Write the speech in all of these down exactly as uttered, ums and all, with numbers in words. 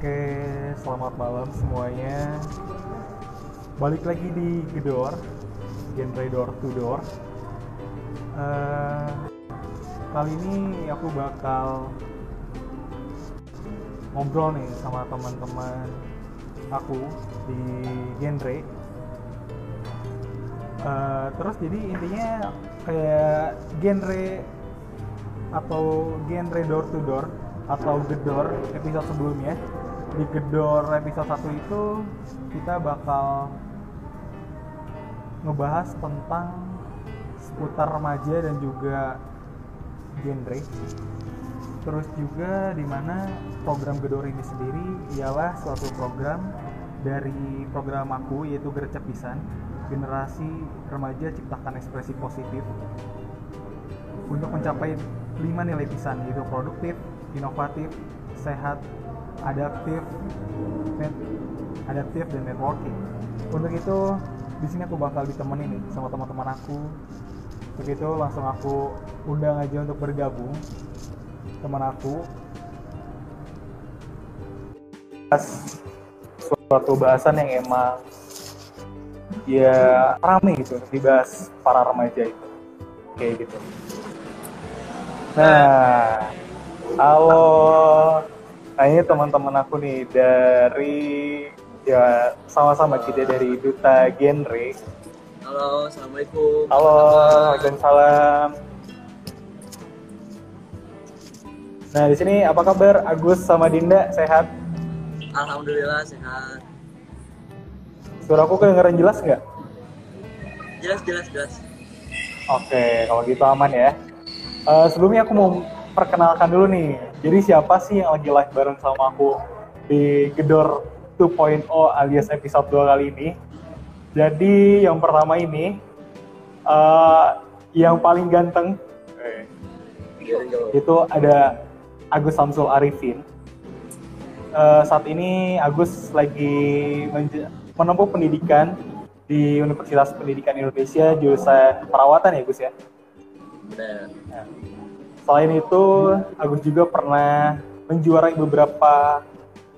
Oke, selamat malam semuanya. Balik lagi di Gedor, Genre Door to Door. Uh, kali ini aku bakal ngobrol nih sama teman-teman aku di Genre. Uh, terus jadi intinya kayak Genre atau Genre Door to Door atau Gedor episode sebelumnya. Di Gedor episode satu itu kita bakal ngebahas tentang seputar remaja dan juga genre. Terus juga dimana program Gedor ini sendiri ialah suatu program dari program aku, yaitu Gercepisan, generasi remaja ciptakan ekspresi positif untuk mencapai lima nilai pisan, yaitu produktif, inovatif, sehat, adaptif, net, adaptif dan networking. Untuk itu di sini aku bakal ditemenin nih sama teman-teman aku. Untuk itu langsung aku undang aja untuk bergabung teman aku. Suatu bahasan yang emang ya ramai gitu dibahas para remaja itu. Kayak gitu. Nah, halo. Nah, ini teman-teman aku nih dari, ya sama-sama kita dari Duta Genre. Halo, Assalamualaikum. Halo, Waalaikumsalam. Nah, di sini apa kabar Agus sama Dinda? Sehat? Alhamdulillah sehat. Suara aku kedengeran jelas nggak? Jelas, jelas, jelas. Oke, kalau gitu aman ya. Uh, sebelumnya aku mau perkenalkan dulu nih. Jadi siapa sih yang lagi live bareng sama aku di Gedor dua titik nol alias episode dua kali ini? Jadi yang pertama ini uh, yang paling ganteng okay. Itu ada Agus Samsul Arifin. Uh, saat ini Agus lagi menj- menempuh pendidikan di Universitas Pendidikan Indonesia jurusan perawatan ya Agus ya. Benar. Nah. Selain itu, Agus juga pernah menjuarai beberapa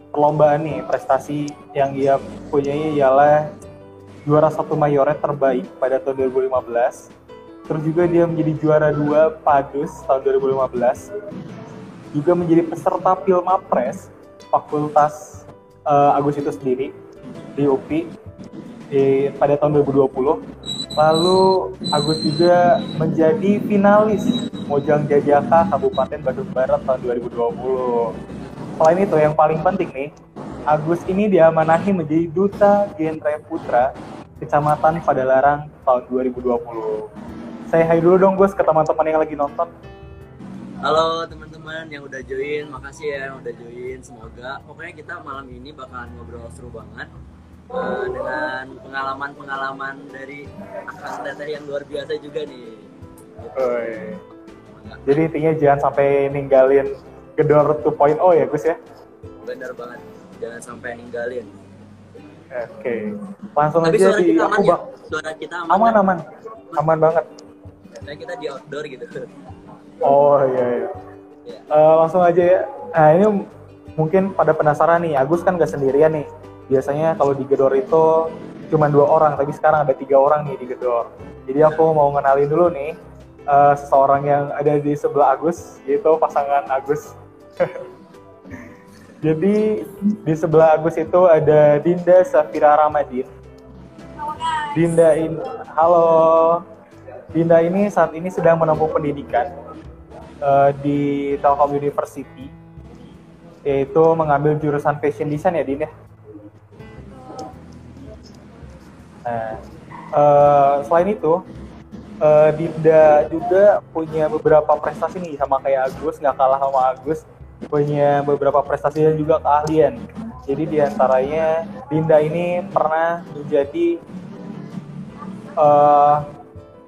perlombaan nih. Prestasi yang ia punyai ialah juara satu mayoret terbaik pada tahun dua ribu lima belas. Terus juga dia menjadi juara dua Padus tahun dua ribu lima belas. Juga menjadi peserta Pilmapres Fakultas uh, Agus itu sendiri di U P I di, pada tahun dua ribu dua puluh. Lalu Agus juga menjadi finalis Mojang Jajaka Kabupaten Badung Barat tahun dua ribu dua puluh. Selain itu yang paling penting nih, Agus ini diamanahi menjadi Duta Genre Putra Kecamatan Padalarang tahun dua ribu dua puluh. Saya hai dulu dong Gus ke teman-teman yang lagi nonton. Halo teman-teman yang udah join, makasih ya yang udah join. Semoga pokoknya kita malam ini bakalan ngobrol seru banget uh, dengan pengalaman-pengalaman dari akang teteh yang luar biasa juga nih. Oi. Jadi intinya jangan sampai ninggalin Gedor dua titik nol ya Gus ya? Benar banget, jangan sampai ninggalin. Oke, okay. Langsung tapi aja di aku bak. Ya? Suara kita aman. Aman, aman, aman banget. Karena kita di outdoor gitu. Oh iya. iya. Ya. Uh, langsung aja ya. Nah ini mungkin pada penasaran nih, Agus kan nggak sendirian nih. Biasanya kalau di Gedor itu cuma dua orang, tapi sekarang ada tiga orang nih di Gedor. Jadi aku mau ngenalin dulu nih uh, seseorang yang ada di sebelah Agus, yaitu pasangan Agus. Jadi di sebelah Agus itu ada Dinda Safira Ramadhin. Dinda ini, halo. Dinda ini saat ini sedang menempuh pendidikan uh, di Telkom University, yaitu mengambil jurusan fashion design ya Dinda. Nah. Uh, selain itu, uh, Dinda juga punya beberapa prestasi nih sama kayak Agus, nggak kalah sama Agus, punya beberapa prestasi dan juga keahlian. Jadi diantaranya Dinda ini pernah menjadi, uh,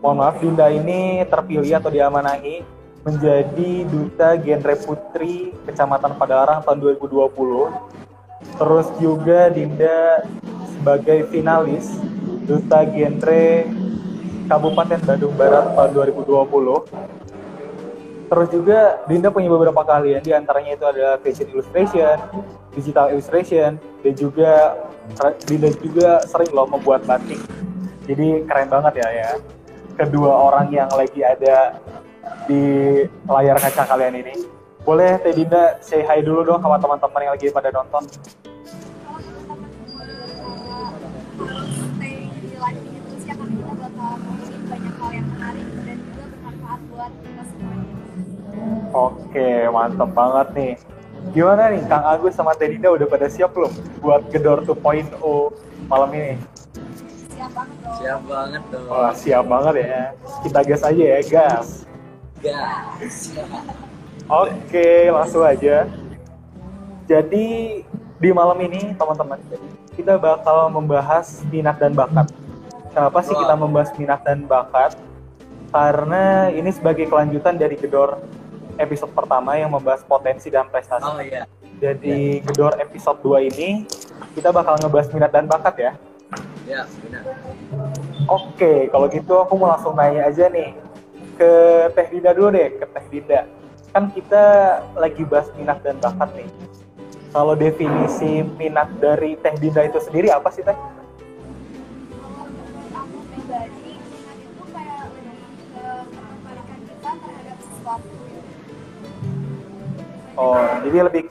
mohon maaf, Dinda ini terpilih atau diamanahi menjadi Duta Genre Putri Kecamatan Padalarang tahun dua ribu dua puluh. Terus juga Dinda sebagai finalis Duta Genre Kabupaten Badung Barat tahun dua ribu dua puluh. Terus juga Dinda punya beberapa keahlian, di antaranya itu adalah fashion illustration, digital illustration, dan juga Dinda juga sering loh membuat batik. Jadi keren banget ya ya. Kedua orang yang lagi ada di layar kaca kalian ini. Boleh Teh Dinda say hi dulu dong sama teman-teman yang lagi pada nonton. Oke, mantap banget nih. Gimana nih, Kang Agus sama Teh Dinda udah pada siap belum buat Gedor dua titik nol malam ini? Siap banget dong. Siap banget dong. Wah, siap banget ya. Kita gas aja ya, gas. Gas. Oke, langsung aja. Jadi di malam ini, teman-teman, kita bakal membahas minat dan bakat. Kenapa sih kita membahas minat dan bakat? Karena ini sebagai kelanjutan dari Gedor episode pertama yang membahas potensi dan prestasi. Oh, iya. Jadi yeah. Gedor episode dua ini kita bakal ngebahas minat dan bakat ya. Ya, yeah, benar. Oke, okay, kalau gitu aku mau langsung nanya aja nih ke Teh Dinda dulu deh, ke Teh Dinda. Kan kita lagi bahas minat dan bakat nih. Kalau definisi minat dari Teh Dinda itu sendiri apa sih Teh? Oh, jadi lebih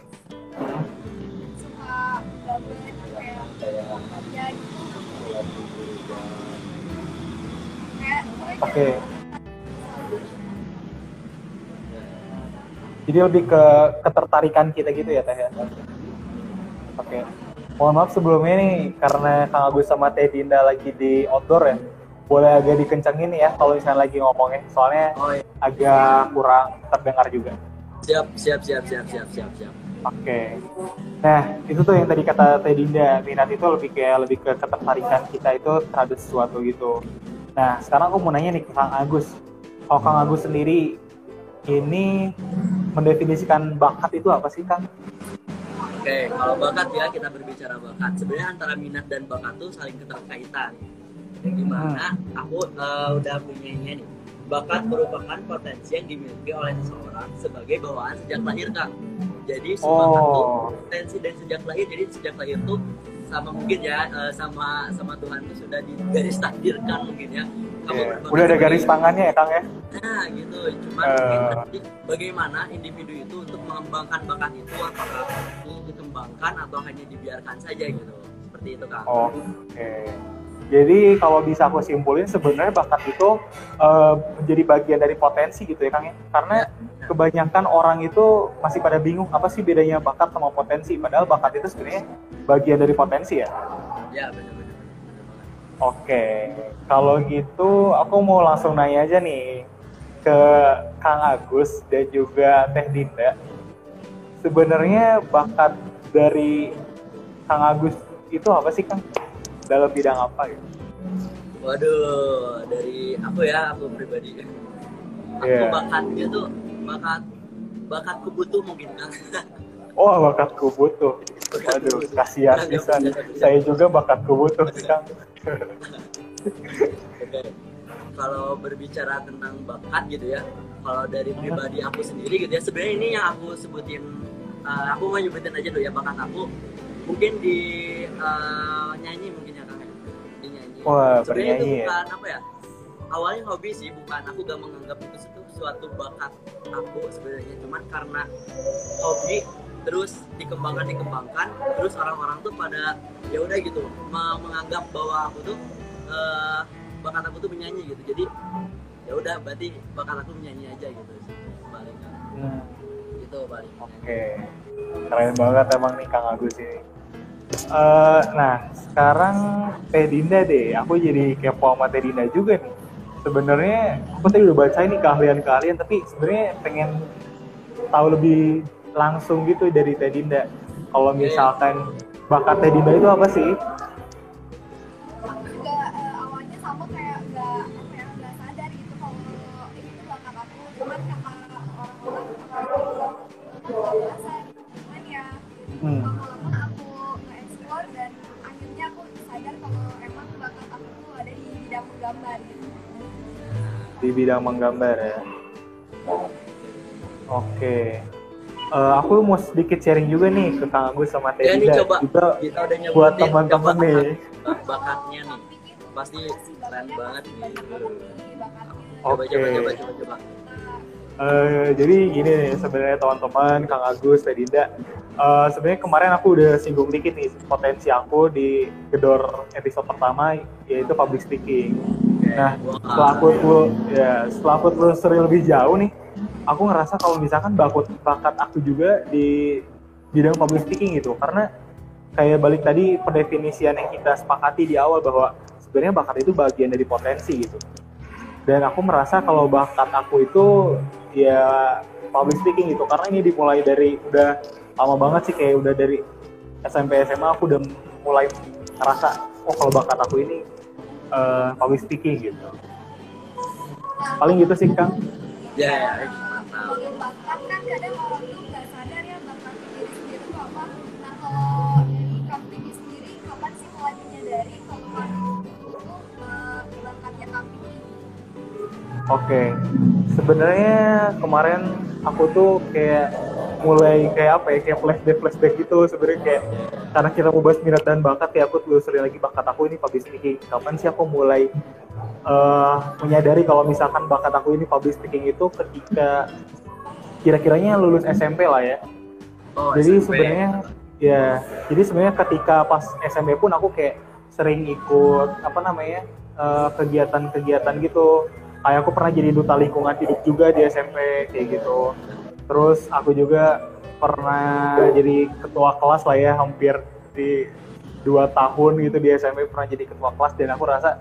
suka gabungin kayak kerja gitu. Oke. Jadi lebih ke ketertarikan kita gitu ya Teh ya. Oke. Okay. Mohon maaf sebelumnya nih karena Kang Agus sama Teh Dinda lagi di outdoor ya. Boleh agak dikencengin ya kalau misalnya lagi ngomongnya. Soalnya oh, iya. agak kurang terdengar juga. Siap, siap, siap, siap, siap, siap, siap. Oke. Okay. Nah, itu tuh yang tadi kata Teh Dinda, minat itu lebih kayak lebih ke ketertarikan kita itu terhadap sesuatu gitu. Nah, sekarang aku mau nanya nih ke Kang Agus. Kalau Kang Agus sendiri ini mendefinisikan bakat itu apa sih, Kang? Oke, okay, kalau bakat ya kita berbicara bakat. Sebenarnya antara minat dan bakat tuh saling keterkaitan. Yang dimana hmm. aku uh, udah punya nih. Bakat merupakan potensi yang dimiliki oleh seseorang sebagai bawaan sejak lahir, Kang. Jadi semangat oh. tuh potensi dari sejak lahir. Jadi sejak lahir tuh sama mungkin ya sama sama Tuhan tuh sudah digaris takdirkan mungkin ya. Kamu yeah. udah ada garis tangannya ya, Kang ya. Nah gitu. Cuman uh. mungkin nanti bagaimana individu itu untuk mengembangkan bakat itu apakah itu dikembangkan atau hanya dibiarkan saja gitu. Seperti itu, Kang. Oke. Okay. Jadi kalau bisa aku simpulin sebenarnya bakat itu uh, menjadi bagian dari potensi gitu ya Kang ya. Karena kebanyakan orang itu masih pada bingung apa sih bedanya bakat sama potensi. Padahal bakat itu sebenarnya bagian dari potensi ya. Ya benar-benar. Oke, okay. Kalau gitu aku mau langsung nanya aja nih ke Kang Agus dan juga Teh Dinda. Sebenarnya bakat dari Kang Agus itu apa sih Kang? Dalam bidang apa ya? Waduh, dari aku ya, aku pribadi ya. Aku yeah. bakatnya tuh bakat bakatku butuh mungkin Kang. Oh, bakatku butuh. Waduh, kasihan bisa. Saya juga bakatku butuh Kang. Okay. Kalau berbicara tentang bakat gitu ya, kalau dari pribadi aku sendiri gitu ya, sebenarnya ini yang aku sebutin, uh, aku mau nyebutin aja dulu ya bakat aku. Mungkin di uh, nyanyi mungkin ya Kang ya, di nyanyi. Wah, sebenarnya itu bukan ya? Apa ya? Awalnya hobi sih, bukan aku gak menganggap itu suatu bakat aku sebenarnya, cuman karena hobi terus dikembangkan dikembangkan, terus orang-orang tuh pada ya udah gitu menganggap bahwa aku tuh uh, bakat aku tuh menyanyi gitu, jadi ya udah berarti bakat aku menyanyi aja gitu paling hmm. gitu paling. Oke. Okay. Keren banget emang nih Kang Agus ini. Uh, nah sekarang Teh Dinda deh, aku jadi kepo sama Teh Dinda juga nih. Sebenarnya aku tadi udah baca ini keahlian keahlian, tapi sebenarnya pengen tahu lebih langsung gitu dari Teh Dinda. Kalau misalkan bakat Teh Dinda itu apa sih? Aku juga uh, awalnya sama kayak nggak apa ya nggak sadar gitu kalau ini tuh bakat aku, cuman kata orang-orang kata Hmm. lama-lama aku nge-explore dan akhirnya aku sadar kalau emang bakat aku tuh ada di bidang menggambar gitu. Di bidang menggambar ya. Oke. Okay. uh, aku mau sedikit sharing juga nih ke Kang Agus sama Teh Dinda. Coba juga kita udah nyebutin buat teman-teman nih bakatnya nih. Pasti keren banget nih. Oke. Coba, coba, coba, coba. Uh, jadi gini nih sebenarnya teman-teman, Kang Agus, Teh Dinda. Uh, sebenarnya kemarin aku udah singgung dikit nih potensi aku di Gedor episode pertama, yaitu public speaking. Okay. Nah, setelah aku tuh ya setelah aku telusuri lebih jauh nih, aku ngerasa kalau misalkan bakat bakat aku juga di bidang public speaking gitu, karena kayak balik tadi pendefinisian yang kita sepakati di awal bahwa sebenarnya bakat itu bagian dari potensi gitu. Dan aku merasa kalau bakat aku itu ya public speaking gitu, karena ini dimulai dari udah lama banget sih, kayak udah dari S M P S M A aku udah mulai ngerasa oh kalau bakat aku ini uh, public speaking gitu. Paling gitu sih Kang. Ya, ya, ya. Mantap. Bakat kan kadang orang tuh nggak sadar ya bakat diri sendiri itu apa. Nah kalau dari Kang Piki sendiri kapan sih mulai menyadari kalau itu bakatnya Kang Piki? Oke, sebenarnya kemarin aku tuh kayak mulai kayak apa ya, kayak flashback flashback gitu sebenarnya, kayak karena kita mau bahas minat dan bakat ya, aku telusuri lagi bakat aku ini public speaking. Kapan sih aku mulai uh, menyadari kalau misalkan bakat aku ini public speaking itu ketika kira-kiranya lulus S M P lah ya. Oh, jadi sebenarnya ya, jadi sebenarnya ketika pas S M P pun aku kayak sering ikut apa namanya uh, kegiatan-kegiatan gitu. Kayak aku pernah jadi duta lingkungan hidup juga di S M P kayak gitu. Terus aku juga pernah jadi ketua kelas lah ya, hampir di dua tahun gitu di S M P pernah jadi ketua kelas, dan aku rasa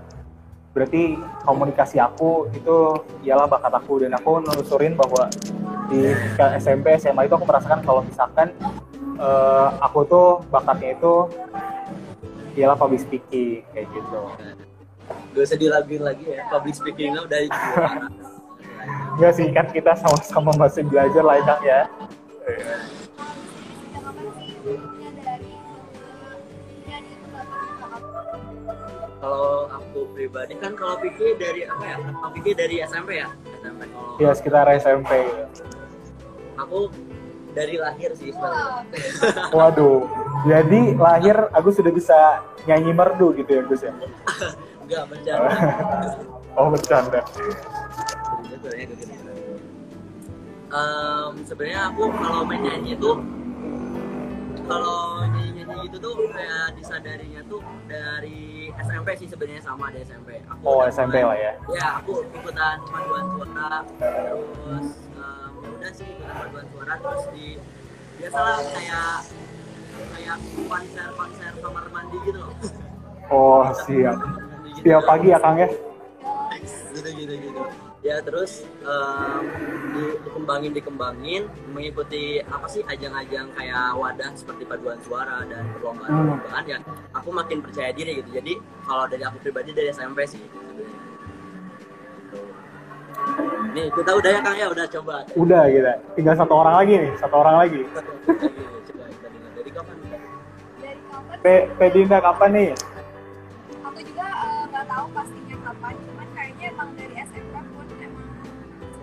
berarti komunikasi aku itu ialah bakat aku. Dan aku nelusurin bahwa di S M P, S M A itu aku merasakan kalau misalkan uh, aku tuh bakatnya itu ialah public speaking kayak gitu. Gak usah dilaguin lagi ya, public speakingnya udah juara. Enggak sih, kan kita sama-sama masih belajar lah Kang ya. Kalau aku pribadi kan kalau pikir dari apa ya? Kalau pikir dari S M P ya? S M P kalau ya sekitar S M P. Aku dari lahir sih sebenarnya. Waduh. Jadi lahir aku sudah bisa nyanyi merdu gitu ya Gus ya? Enggak, bercanda. Oh, bercanda. Sebenarnya um, sebenarnya aku kalau main nyanyi tuh kalau nyanyi nyanyi itu tuh kayak disadarinya tuh dari S M P sih sebenarnya, sama di S M P. Aku oh S M P lah ya. Ya aku ikutan paduan suara, terus um, udah sih ikutan paduan suara, terus di biasalah kayak kayak konser konser kamar mandi gitu loh. Oh siap. Setiap pagi ya Kang ya. Gitu gitu gitu. Ya terus um, dikembangin dikembangin mengikuti apa sih ajang-ajang kayak wadah seperti paduan suara dan perlombaan-perlombaan, ya aku makin percaya diri gitu. Jadi kalau dari aku pribadi dari S M P sih. Nih kita udah ya Kang ya, udah coba. Udah kita. Tinggal satu orang lagi nih, satu orang lagi. Coba kita dengar dari kapan? Dari kapan? Pe- Pe Dinda kapan nih? Aku juga nggak uh, tahu pastinya kapan, cuman kayaknya emang dari S M P pun emang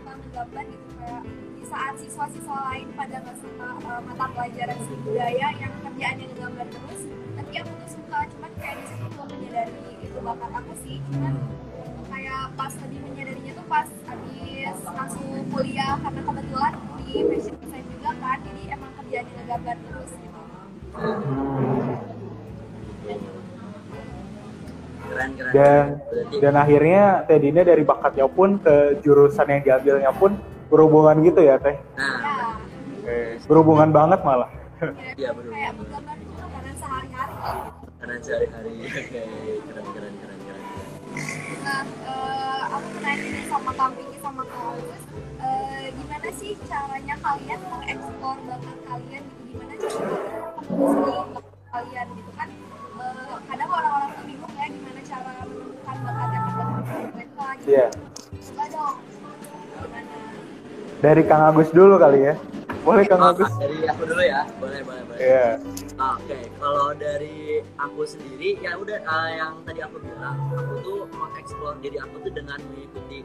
suka menggambar gitu, kayak di saat siswa-siswa lain pada nggak suka uh, mata pelajaran seni budaya yang kerjaannya ngegambar terus, tapi aku tuh suka. Cuman kayak di situ belum menyadari itu bakat aku sih, cuman kayak pas lebih menyadarinya tuh pas habis langsung kuliah, karena kebetulan di fashion design juga kan, jadi emang kerjaannya ngegambar terus gitu. Keren, keren. Dan dan akhirnya Teh Dinda dari bakatnya pun ke jurusan yang diambilnya pun berhubungan gitu ya Teh? Nah, okay. Berhubungan banget malah. Iya berhubungan. Kayak menggambar juga karena sehari-hari. Karena sehari-hari, keren keren keren keren. Nah, uh, aku nanya sama Kang Piki sama Kang Agus, uh, gimana sih caranya kalian mengeksplor bakat kalian? Gimana cara kalian kalian gitu kan? Uh, kadang orang-orang tuh bingung ya gimana cara menemukan bakat yang mereka gitu. Iya. Coba dong. Gimana? Dari Kang Agus dulu kali ya. Boleh Kang Agus? Ah, dari aku dulu ya. Boleh, boleh, boleh. Iya. Yeah. Oke, okay. Kalau dari aku sendiri ya udah uh, yang tadi aku bilang, aku tuh mengeksplor diri aku tuh dengan mengikuti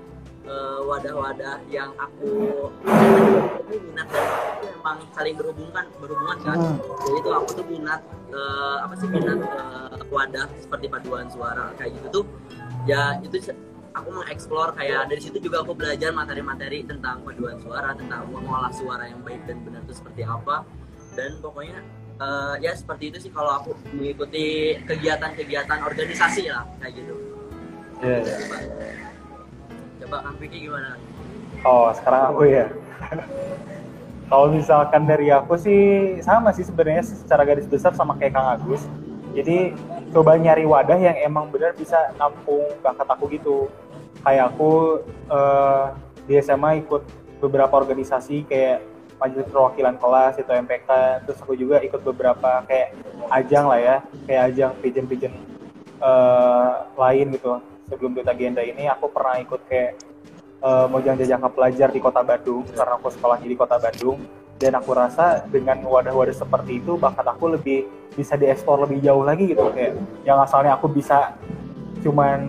uh, wadah-wadah yang aku minat dan aku memang saling berhubungan berhubungan kan. Hmm. Jadi itu aku tuh minat uh, apa sih minat uh, wadah seperti paduan suara kayak gitu tuh. Ya itu aku mengeksplor, kayak dari situ juga aku belajar materi-materi tentang paduan suara, tentang mengolah suara yang baik dan benar itu seperti apa. Dan pokoknya uh, ya seperti itu sih kalau aku mengikuti kegiatan-kegiatan organisasi lah kayak gitu. Yeah. Coba, coba Kang Vicky gimana? Oh sekarang aku ya. Kalau misalkan dari aku sih sama sih sebenarnya secara garis besar sama kayak Kang Agus. Jadi coba nyari wadah yang emang benar bisa nampung bakat aku gitu. Kayak aku uh, di S M A ikut beberapa organisasi kayak majelis perwakilan kelas itu M P K, terus aku juga ikut beberapa kayak ajang lah ya, kayak ajang pijen-pijen uh, lain gitu. Sebelum Duta Gentry ini aku pernah ikut kayak uh, Mojang Jajaka Pelajar di Kota Bandung karena aku sekolahnya di Kota Bandung, dan aku rasa dengan wadah-wadah seperti itu bakat aku lebih bisa diekspor lebih jauh lagi gitu. Kayak yang asalnya aku bisa cuman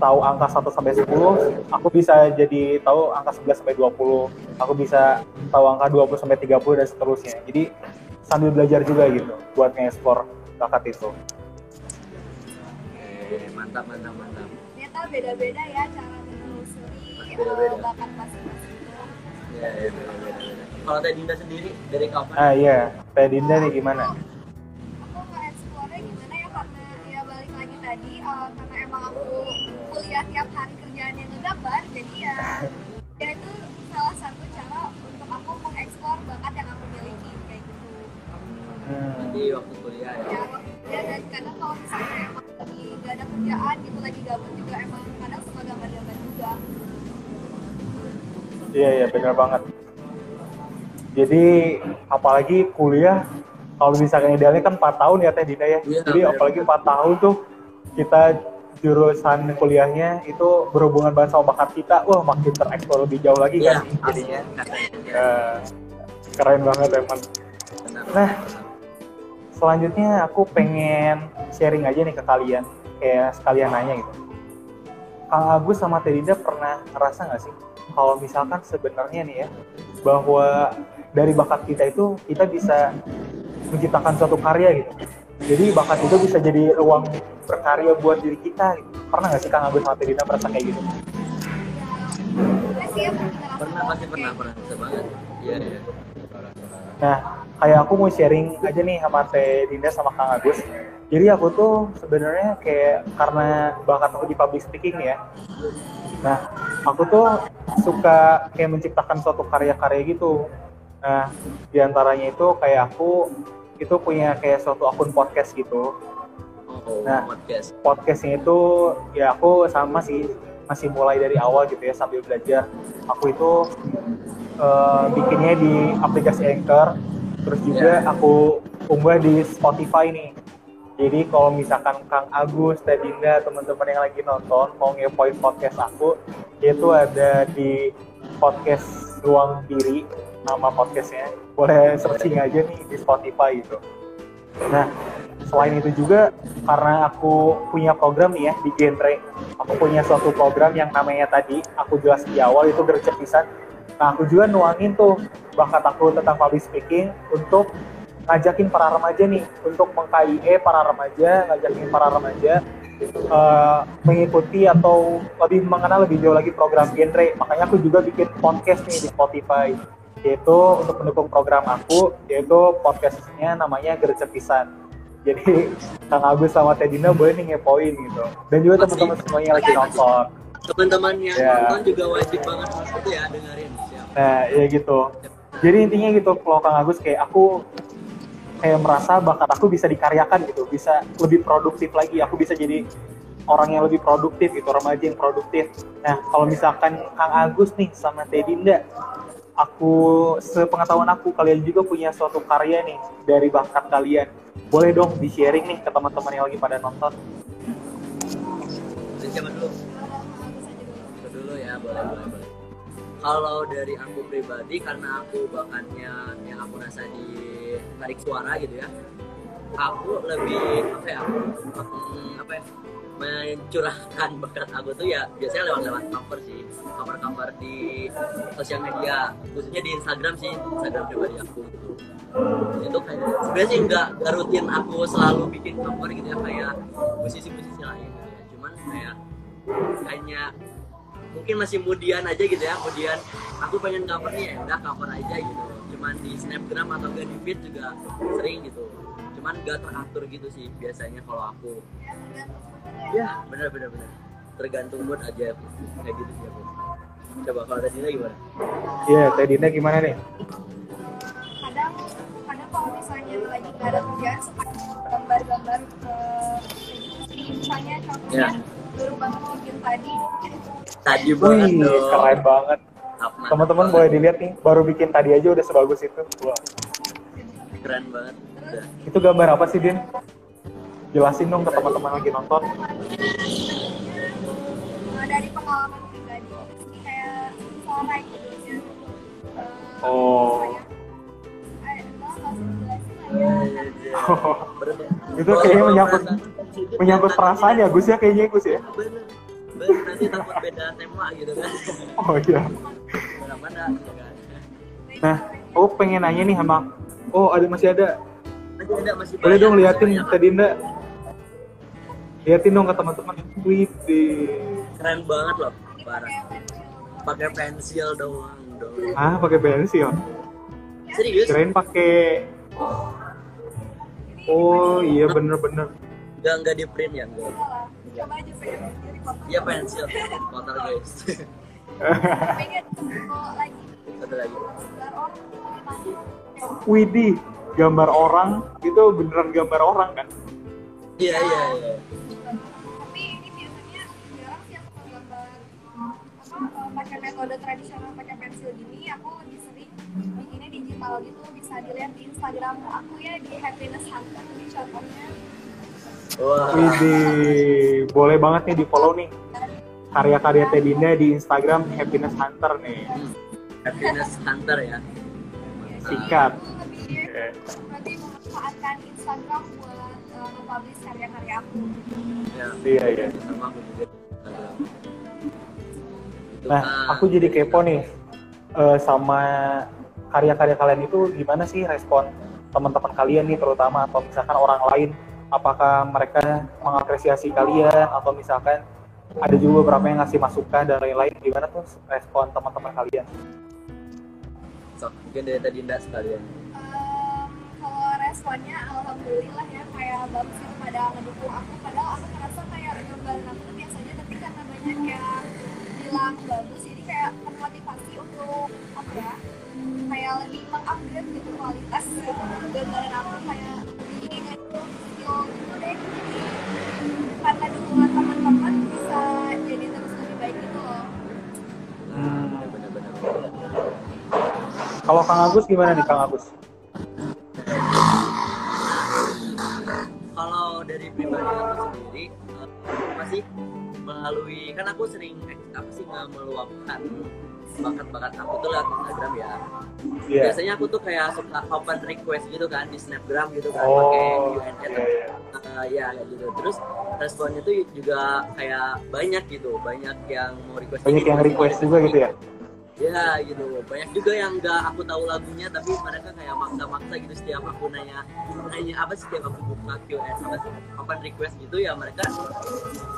tahu angka satu sampai sepuluh, aku bisa jadi tahu angka sebelas sampai dua puluh, aku bisa tahu angka dua puluh sampai tiga puluh dan seterusnya. Jadi sambil belajar juga gitu buat nge-explore bakat itu. Oke, mantap mantap mantap. Ternyata beda-beda ya cara menelusuri uh, bakat masing-masing. Ya, ya beda-beda. Kalau Teh Dinda sendiri dari kapan? Ah iya, Teh Dinda nih gimana? Aku, aku nge-explore gimana ya, karena ya balik lagi tadi uh, karena emang aku kuliah tiap hari kerjaan yang ngegambar, jadi ya, ya itu salah satu cara untuk aku mengeksplor bakat yang aku miliki kayak gitu. Jadi hmm. waktu kuliah ya? Ya, ya dan karena kalau misalnya emang lagi gak ada kerjaan gitu, lagi gabut juga emang kadang suka gambar-gambar juga. Iya iya benar banget. Jadi apalagi kuliah kalau misalkan idealnya kan empat tahun ya Teh Dina ya, ya jadi bener. Apalagi empat tahun tuh kita jurusan kuliahnya itu berhubungan banget sama bakat kita, wah makin tereksplor lebih jauh lagi kan ya, jadinya uh, keren banget teman. Nah selanjutnya aku pengen sharing aja nih ke kalian, kayak sekalian nanya gitu. Kang Agus sama Teh Dinda pernah ngerasa nggak sih kalau misalkan sebenarnya nih ya bahwa dari bakat kita itu kita bisa menciptakan suatu karya gitu. Jadi bakat itu bisa jadi ruang berkarya buat diri kita. Pernah nggak sih Kang Agus sama Teh Dinda merasa kayak gitu? Pernah, pasti pernah, pernah banget. Iya, iya. Nah, kayak aku mau sharing aja nih sama Teh Dinda sama Kang Agus. Jadi aku tuh sebenarnya kayak karena bakat aku di public speaking ya. Nah, aku tuh suka kayak menciptakan suatu karya-karya gitu. Nah, diantaranya itu kayak aku itu punya kayak suatu akun podcast gitu. Oh, nah, podcast. Podcastnya itu ya aku sama sih, masih mulai dari awal gitu ya sambil belajar. Aku itu uh, bikinnya di aplikasi Anchor, terus juga yeah. aku unggah di Spotify nih. Jadi kalau misalkan Kang Agus, Teh Dinda, teman-teman yang lagi nonton mau ngepoin podcast aku, itu ada di podcast Ruang Diri nama podcastnya, boleh searching aja nih di Spotify gitu. Nah selain itu juga karena aku punya program nih ya di Genre, aku punya suatu program yang namanya tadi aku jelas di awal itu Gercepisan. Nah aku juga nuangin tuh bakat aku tentang public speaking untuk ngajakin para remaja nih untuk meng-K I E para remaja, ngajakin para remaja Uh, mengikuti atau lebih mengenal lebih jauh lagi program Genre. Makanya aku juga bikin podcast nih di Spotify, yaitu untuk mendukung program aku, yaitu podcastnya namanya Gercepisan. Jadi Kang Agus sama Teh Dinda boleh nih ngepoin gitu, dan juga pasti teman-teman semuanya lagi nonton, teman-teman yang yeah. nonton juga wajib banget itu ya dengerin siap. Nah ya gitu, jadi intinya gitu kalau Kang Agus kayak aku kayak merasa bakat aku bisa dikaryakan gitu, bisa lebih produktif lagi, aku bisa jadi orang yang lebih produktif gitu, remaja yang produktif. Nah kalau misalkan Kang Agus nih sama Teh Dinda, aku sepengetahuan aku kalian juga punya suatu karya nih dari bakat kalian, boleh dong di sharing nih ke teman-teman yang lagi pada nonton. Siapa dulu? Siapa dulu ya, boleh boleh boleh. Kalau dari aku pribadi, karena aku bakatnya yang aku rasa di tarik suara gitu ya, aku lebih apa ya, apa ya mencurahkan bakat aku tuh ya biasanya lewat-lewat cover sih, cover-cover di sosial media, khususnya di Instagram sih, Instagram pribadi aku gitu. Itu kayak sebenarnya sih nggak rutin aku selalu bikin cover gitu ya kayak musisi-musisi lain gitu ya. Cuman kayak hanya mungkin masih mudian aja gitu ya, mudian aku pengen cover nih ya udah cover aja gitu. Cuman di Snapgram atau nggak di feed juga sering gitu. Cuman nggak teratur gitu sih biasanya kalau aku. Ya, benar-benar benar. Tergantung mood aja ya, kayak gitu sih aku. Coba kalau tadi Dinda gimana? Iya, yeah, tadi Dinda gimana nih? Kadang, kadang kalau misalnya lagi nggak ada kerjaan, suka gambar-gambar ke industri misalnya, contohnya baru banget bikin tadi. Tadi banget loh. Keren banget. Teman-teman boleh dilihat nih, baru bikin tadi aja udah sebagus itu. Wow. Keren banget. Udah. Itu gambar apa sih, Din? Jelasin dong ke teman-teman lagi nonton. Dari pengalaman pribadi, kayak suara gitu ya. Oh. Itu kayaknya menyangkut menyangkut perasaan ya, Gus ya kayaknya Gus ya. Bener, bener. Nanti takut beda tema gitu kan. Oh iya. Nah, oh pengen nanya nih sama. Oh ada masih ada. Masih ada masih. Boleh dong liatin ke Dinda. Liatin dong ke teman-teman tweet deh. Keren banget loh, parah. Pakai pensil doang doang. Ah, pakai pensil. Serius? Keren pakai. Oh, iya bener-bener. Enggak enggak di print ya, enggak. Coba aja pensil. Iya pensil, kotor guys. Pengen kalau lagi. Satu lagi. Widih, gambar orang itu beneran gambar orang kan? Iya iya iya. Tapi ini biasanya jarang sih aku gambar apa pakai metode tradisional pakai pensil gini. Aku lebih sering bikinnya digital gitu, bisa dilihat di Instagram aku ya di happiness hunter ini contohnya. Wah. Widih, boleh banget nih di follow nih karya-karya Teh Dinda di Instagram happiness hunter nih. Happiness hunter ya. Sikat. Lebih memanfaatkan Instagram buat nge-publish karya-karya aku. Iya, iya. Nah, aku jadi kepo nih uh, sama karya-karya kalian itu gimana sih respon teman-teman kalian nih terutama atau misalkan orang lain apakah mereka mengapresiasi kalian atau misalkan ada juga beberapa yang ngasih masukan dan lain-lain gimana tuh respon teman-teman kalian? So, mungkin dari tadi Dinda sekalian. Um, kalau responnya alhamdulillah ya kayak bagus itu pada ngedukung aku padahal aku merasa kayak gambaran aku biasanya tapi karena banyak yang bilang bagus ini kayak termotivasi untuk apa ya kayak lebih mengupgrade gitu kualitas gambaran aku kayak ini gitu skill gitu deh karena dukungan teman-teman bisa jadi terus lebih baik gitu loh. Hmm, benar-benar. Kalau Kang Agus gimana nih Kang Agus? Kalau dari pribadi aku sendiri apa sih melalui kan aku sering apa sih nggak meluapkan bakat-bakat aku tuh lewat Instagram ya. Yeah. Biasanya aku tuh kayak suka open request gitu kan di Snapgram gitu kan oh, pakai U N L yeah, yeah. uh, ya gitu. Terus responnya tuh juga kayak banyak gitu, banyak yang mau request. Banyak gitu, yang request juga gitu ya. Ya gitu, banyak juga yang gak aku tahu lagunya tapi mereka kayak maksa-maksa gitu setiap aku nanya nanya apa setiap aku buka Q S open request gitu ya mereka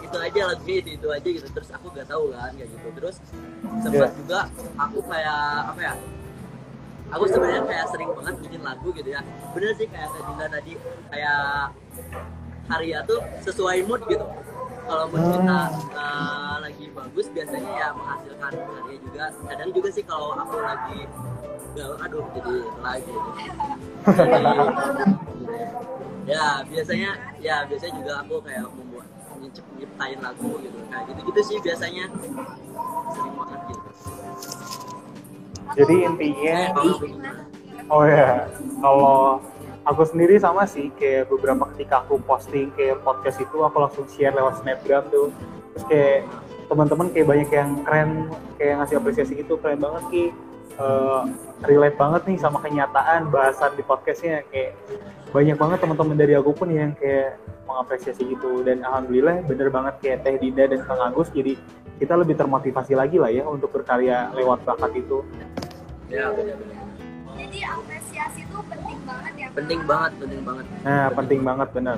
itu aja lagunya itu itu aja gitu terus aku gak tahu kan kayak gitu terus sempat yeah. juga aku kayak apa ya aku sebenarnya kayak sering banget bikin lagu gitu ya bener sih kayak Dinda tadi kayak karya tuh sesuai mood gitu. Kalau mood kita uh, lagi bagus biasanya ya menghasilkan karya juga. Kadang juga sih kalau aku lagi galau, aduh jadi lagi. Jadi, ya biasanya, ya biasanya juga aku kayak membuat nyiptain lagu gitu. Nah gitu-gitu sih biasanya sering banget gitu. Jadi intinya, oh ya kalau aku sendiri sama sih, kayak beberapa ketika aku posting kayak podcast itu, aku langsung share lewat Snapgram tuh. Terus kayak teman-teman kayak banyak yang keren, kayak ngasih apresiasi gitu, keren banget Ki. uh, relate banget nih sama kenyataan bahasan di podcastnya. Kayak banyak banget teman-teman dari aku pun yang kayak mengapresiasi gitu, dan alhamdulillah bener banget kayak Teh Dinda dan Kang Agus, jadi kita lebih termotivasi lagi lah ya untuk berkarya lewat bakat itu. Ya benar-benar. Jadi apresiasi itu penting banget ya. Penting kan? banget, penting banget. Nah, penting, penting banget, benar.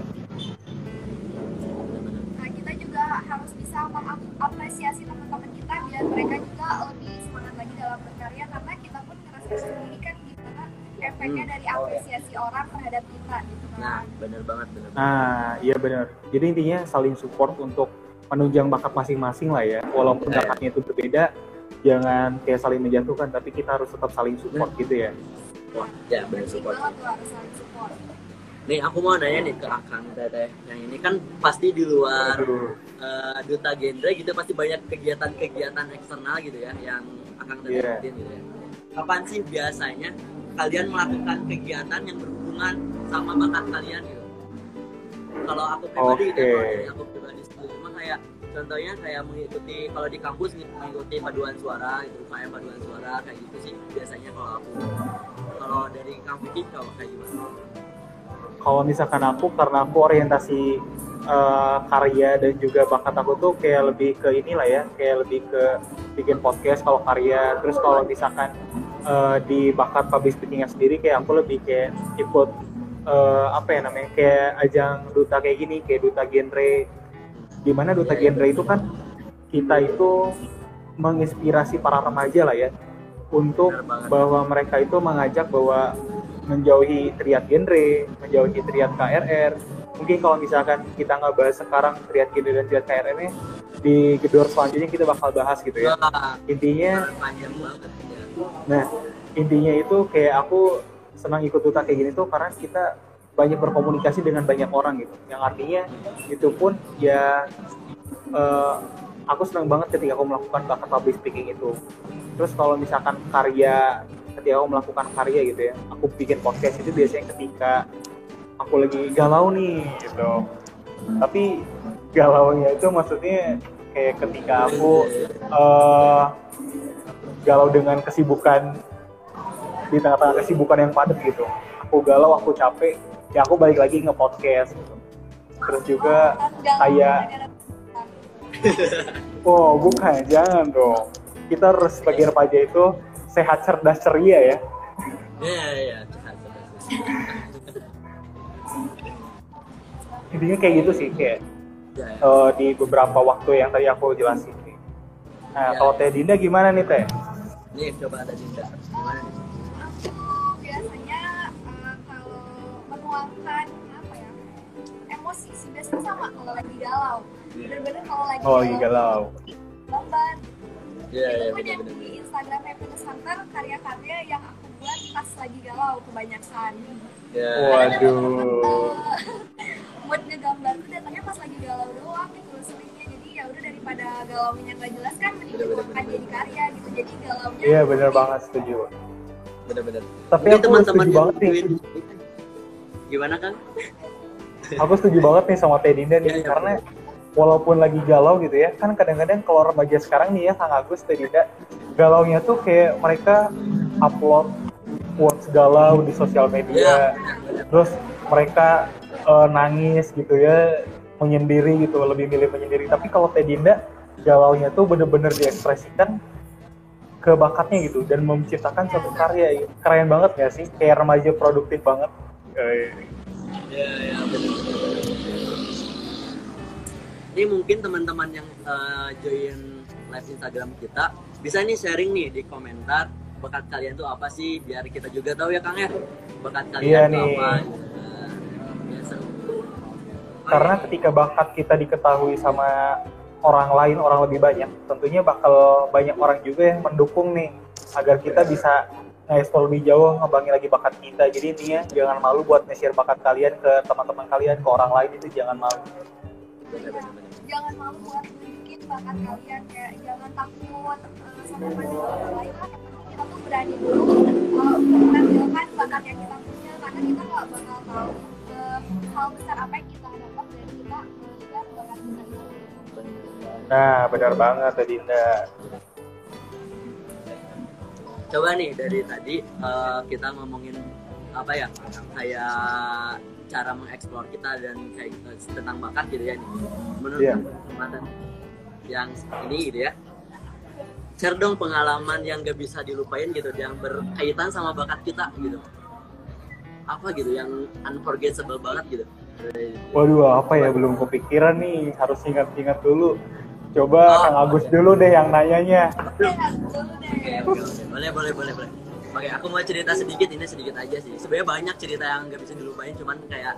Nah, kita juga harus bisa mengapresiasi teman-teman kita biar mereka juga lebih semangat lagi dalam berkarya, karena kita pun ngerasa sendiri kan gimana efeknya hmm. dari apresiasi oh, ya. orang terhadap kita. Gitu, nah, benar banget, benar. Nah, iya benar. Jadi intinya saling support untuk menunjang bakat masing-masing lah ya. Walaupun yeah. bakatnya itu berbeda, jangan kayak saling menjatuhkan, tapi kita harus tetap saling support hmm. gitu ya. Wah, ya benar support. Nih aku mau nanya nih ke Akang Teteh. Nah ini kan pasti di luar uh, Duta Genre gitu pasti banyak kegiatan-kegiatan eksternal gitu ya yang Akang Teteh yeah. ikutin gitu ya. Kapan sih biasanya kalian melakukan kegiatan yang berhubungan sama bakat kalian gitu? Kalau aku pribadi okay. gitu, kalau aku pribadi sendiri cuma kayak contohnya kayak mengikuti, kalau di kampus mengikuti paduan suara, itu kayak paduan suara kayak gitu sih biasanya kalau aku. Kalau dari kampus kita kayak gimana? Kalau misalkan aku, karena aku orientasi uh, karya dan juga bakat aku tuh kayak lebih ke inilah ya, kayak lebih ke bikin podcast kalau karya. Terus kalau misalkan uh, di bakat public speakingnya sendiri kayak aku lebih kayak ikut uh, apa ya namanya kayak ajang duta kayak gini, kayak Duta Genre. Di mana Duta Genre itu kan kita itu menginspirasi para remaja lah ya, untuk bahwa mereka itu mengajak bahwa menjauhi triad genre, menjauhi triad K R R. Mungkin kalau misalkan kita nggak bahas sekarang triad genre dan triad K R R-nya, di Gedor selanjutnya kita bakal bahas gitu ya. Intinya, nah intinya itu kayak aku senang ikut duta kayak gini tuh karena kita banyak berkomunikasi dengan banyak orang gitu, yang artinya itu pun ya uh, aku senang banget ketika aku melakukan bakat public speaking itu. Terus kalau misalkan karya, ketika aku melakukan karya gitu ya, aku bikin podcast itu biasanya ketika aku lagi galau nih gitu. Tapi galaunya itu maksudnya kayak ketika aku uh, galau dengan kesibukan, di tengah-tengah kesibukan yang padat gitu, aku galau, aku capek, ya aku balik lagi nge-podcast gitu. Terus juga kayak oh bukan, jangan dong, kita harus bagi remaja itu sehat, cerdas, ceria ya. Iya iya, sehat, cerdas, intinya kayak gitu sih, kayak uh, di beberapa waktu yang tadi aku jelasin. Nah kalau Teh Dinda gimana nih Teh? Nih coba Teh Dinda gimana nih? Meluangkan apa ya emosi sih, biasanya sama kalau lagi galau, bener-bener kalau lagi oh, galau gambar yeah, itu yeah, kan yang di Instagram happiness hunter, karya-karya yang aku buat pas lagi galau kebanyakan yeah. Waduh, buat ngegambar tuh datangnya pas lagi galau doang gitu seringnya, jadi ya udah daripada galaunya nggak jelas kan mending dibuatkan jadi karya gitu, jadi galaunya iya yeah, bener banget, setuju bener-bener. Tapi ini aku teman-teman setuju banget nih duit. Gimana kan? Aku setuju banget nih sama Teh Dinda nih, ya, ya, karena ya. Walaupun lagi galau gitu ya, kan kadang-kadang kalau remaja sekarang nih ya, Kang Agus, Teh Dinda, galaunya tuh kayak mereka upload quotes galau di sosial media, ya. Terus mereka uh, nangis gitu ya, menyendiri gitu, lebih milih menyendiri. Tapi kalau Teh Dinda, galaunya tuh bener-bener diekspresikan ke bakatnya gitu, dan menciptakan satu karya. Keren banget nggak sih? Kayak remaja produktif banget. Ya, ya, benar-benar. Ini mungkin teman-teman yang uh, join live Instagram kita bisa nih sharing nih di komentar bakat kalian tuh apa sih, biar kita juga tahu ya Kang ya bakat kalian tuh apa. Uh, biasa. Karena ketika bakat kita diketahui sama orang lain, orang lebih banyak, tentunya bakal banyak orang juga yang mendukung nih agar kita bisa nge-explore lebih jauh, ngembangin lagi bakat kita. Jadi intinya jangan malu buat nge-share bakat kalian ke teman-teman kalian, ke orang lain itu jangan malu. Jangan malu buat nunjukin bakat kalian, kayak jangan takut uh, sama pandangan orang lain. Kita tuh berani dulu uh, menampilkan bakat yang kita punya, karena kita nggak bakal tahu uh, hal besar apa yang kita dapat dari kita menunjukkan bakat kita. Nah, benar banget Dinda. Coba nih dari tadi uh, kita ngomongin apa ya, kayak cara mengeksplor kita dan kayak tentang bakat gitu ya nih. Menurut yeah. kesempatan yang ini gitu ya, share dong pengalaman yang gak bisa dilupain gitu, yang berkaitan sama bakat kita gitu. Apa gitu yang unforgettable banget gitu. Waduh, apa ya, belum kepikiran nih, harus ingat-ingat dulu. Coba oh, Kang Agus okay. dulu deh yang nanyanya. Oke, boleh, boleh, boleh, boleh. Oke, aku mau cerita sedikit, ini sedikit aja sih. Sebenarnya banyak cerita yang nggak bisa dilupain, cuman kayak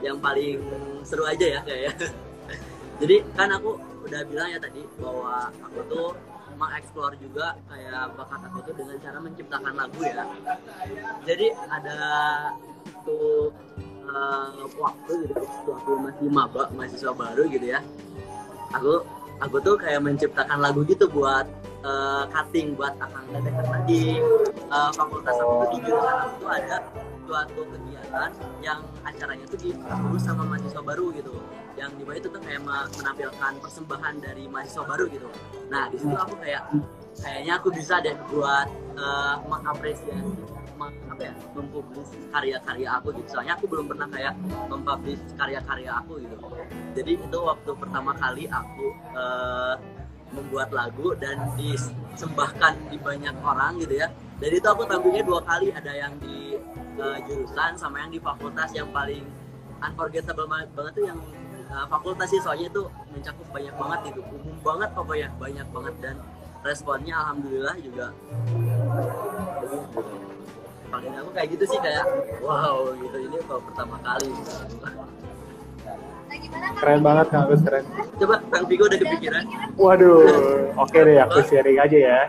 yang paling seru aja ya kayak. Jadi kan aku udah bilang ya tadi bahwa aku tuh mengeksplor juga kayak bakat aku tuh dengan cara menciptakan lagu ya. Jadi ada tuh uh, waktu gitu, waktu masih maba, mahasiswa baru gitu ya. Aku aku tuh kayak menciptakan lagu gitu buat uh, cutting buat akang dedek tadi. Uh, fakultas aku tuh di jurusan aku tuh ada suatu kegiatan yang acaranya tuh diurus sama mahasiswa baru gitu. Yang di bawah itu tuh kayak menampilkan persembahan dari mahasiswa baru gitu. Nah di situ aku kayak kayaknya aku bisa deh buat uh, mengapresiasi meng, apa ya, mempublis karya-karya aku gitu. Soalnya aku belum pernah kayak mempublis karya-karya aku gitu. Jadi itu waktu pertama kali aku uh, membuat lagu dan disembahkan di banyak orang gitu ya. Dan itu aku tampilnya dua kali, ada yang di uh, jurusan sama yang di fakultas. Yang paling unforgettable banget tuh yang Uh, fakultas sih, soalnya itu mencakup banyak banget gitu, umum banget pokoknya, banyak banget, dan responnya alhamdulillah juga paling aku kayak gitu sih, kayak wow gitu, ini baru pertama kali gitu. Keren banget Kang Agus, keren. Coba Kang Vigo udah kepikiran? Waduh, oke deh, aku sharing aja ya.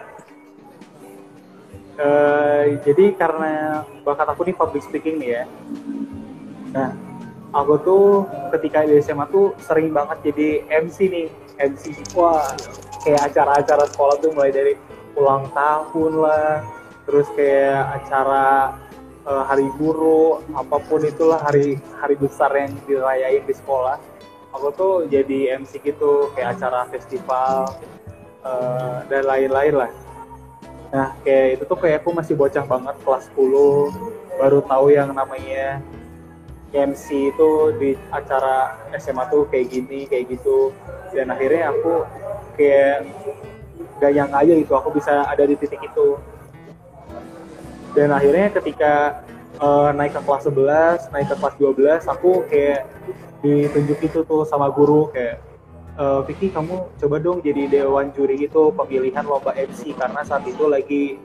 Uh, jadi karena bakat aku nih public speaking nih ya. Nah, aku tuh ketika di S M A tuh sering banget jadi M C nih, M C wah kayak acara-acara sekolah tuh, mulai dari ulang tahun lah, terus kayak acara uh, hari guru, apapun itulah hari hari besar yang dirayain di sekolah, aku tuh jadi M C gitu, kayak acara festival uh, dan lain-lain lah. Nah kayak itu tuh kayak aku masih bocah banget, kelas sepuluh baru tahu yang namanya M C itu di acara S M A tuh kayak gini, kayak gitu. Dan akhirnya aku kayak gak nyangka aja gitu, aku bisa ada di titik itu. Dan akhirnya ketika uh, naik ke kelas sebelas, naik ke kelas dua belas, aku kayak ditunjuk itu tuh sama guru kayak, e, Vicky kamu coba dong jadi dewan juri gitu pemilihan lomba M C, karena saat itu lagi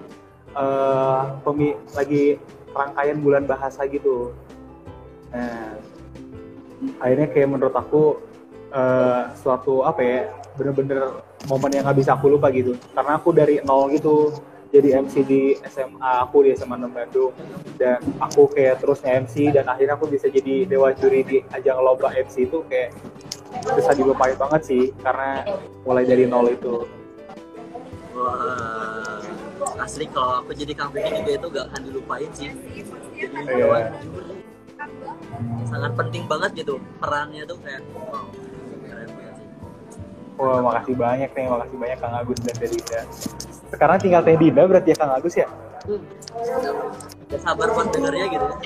uh, pemi- lagi rangkaian bulan bahasa gitu. Nah, akhirnya kayak menurut aku uh, suatu apa ya, bener-bener momen yang gak bisa aku lupa gitu, karena aku dari nol gitu jadi M C di S M A aku, di S M A enam Bandung, dan aku kayak terus M C, dan akhirnya aku bisa jadi dewan juri di ajang lomba M C itu kayak bisa dilupain banget sih, karena mulai dari nol itu. Wah, asli kalau aku jadi Kang Vicky juga itu gak akan dilupain sih, jadi dewan juri sangat penting banget gitu perannya tuh kayak wow, keren banget sih. Wah, makasih banyak nih, makasih banyak Kang Agus dan Dinda. Sekarang tinggal Teh Dinda berarti ya Kang Agus ya? Hmm. Gak sabar pun dengarnya gitu ya.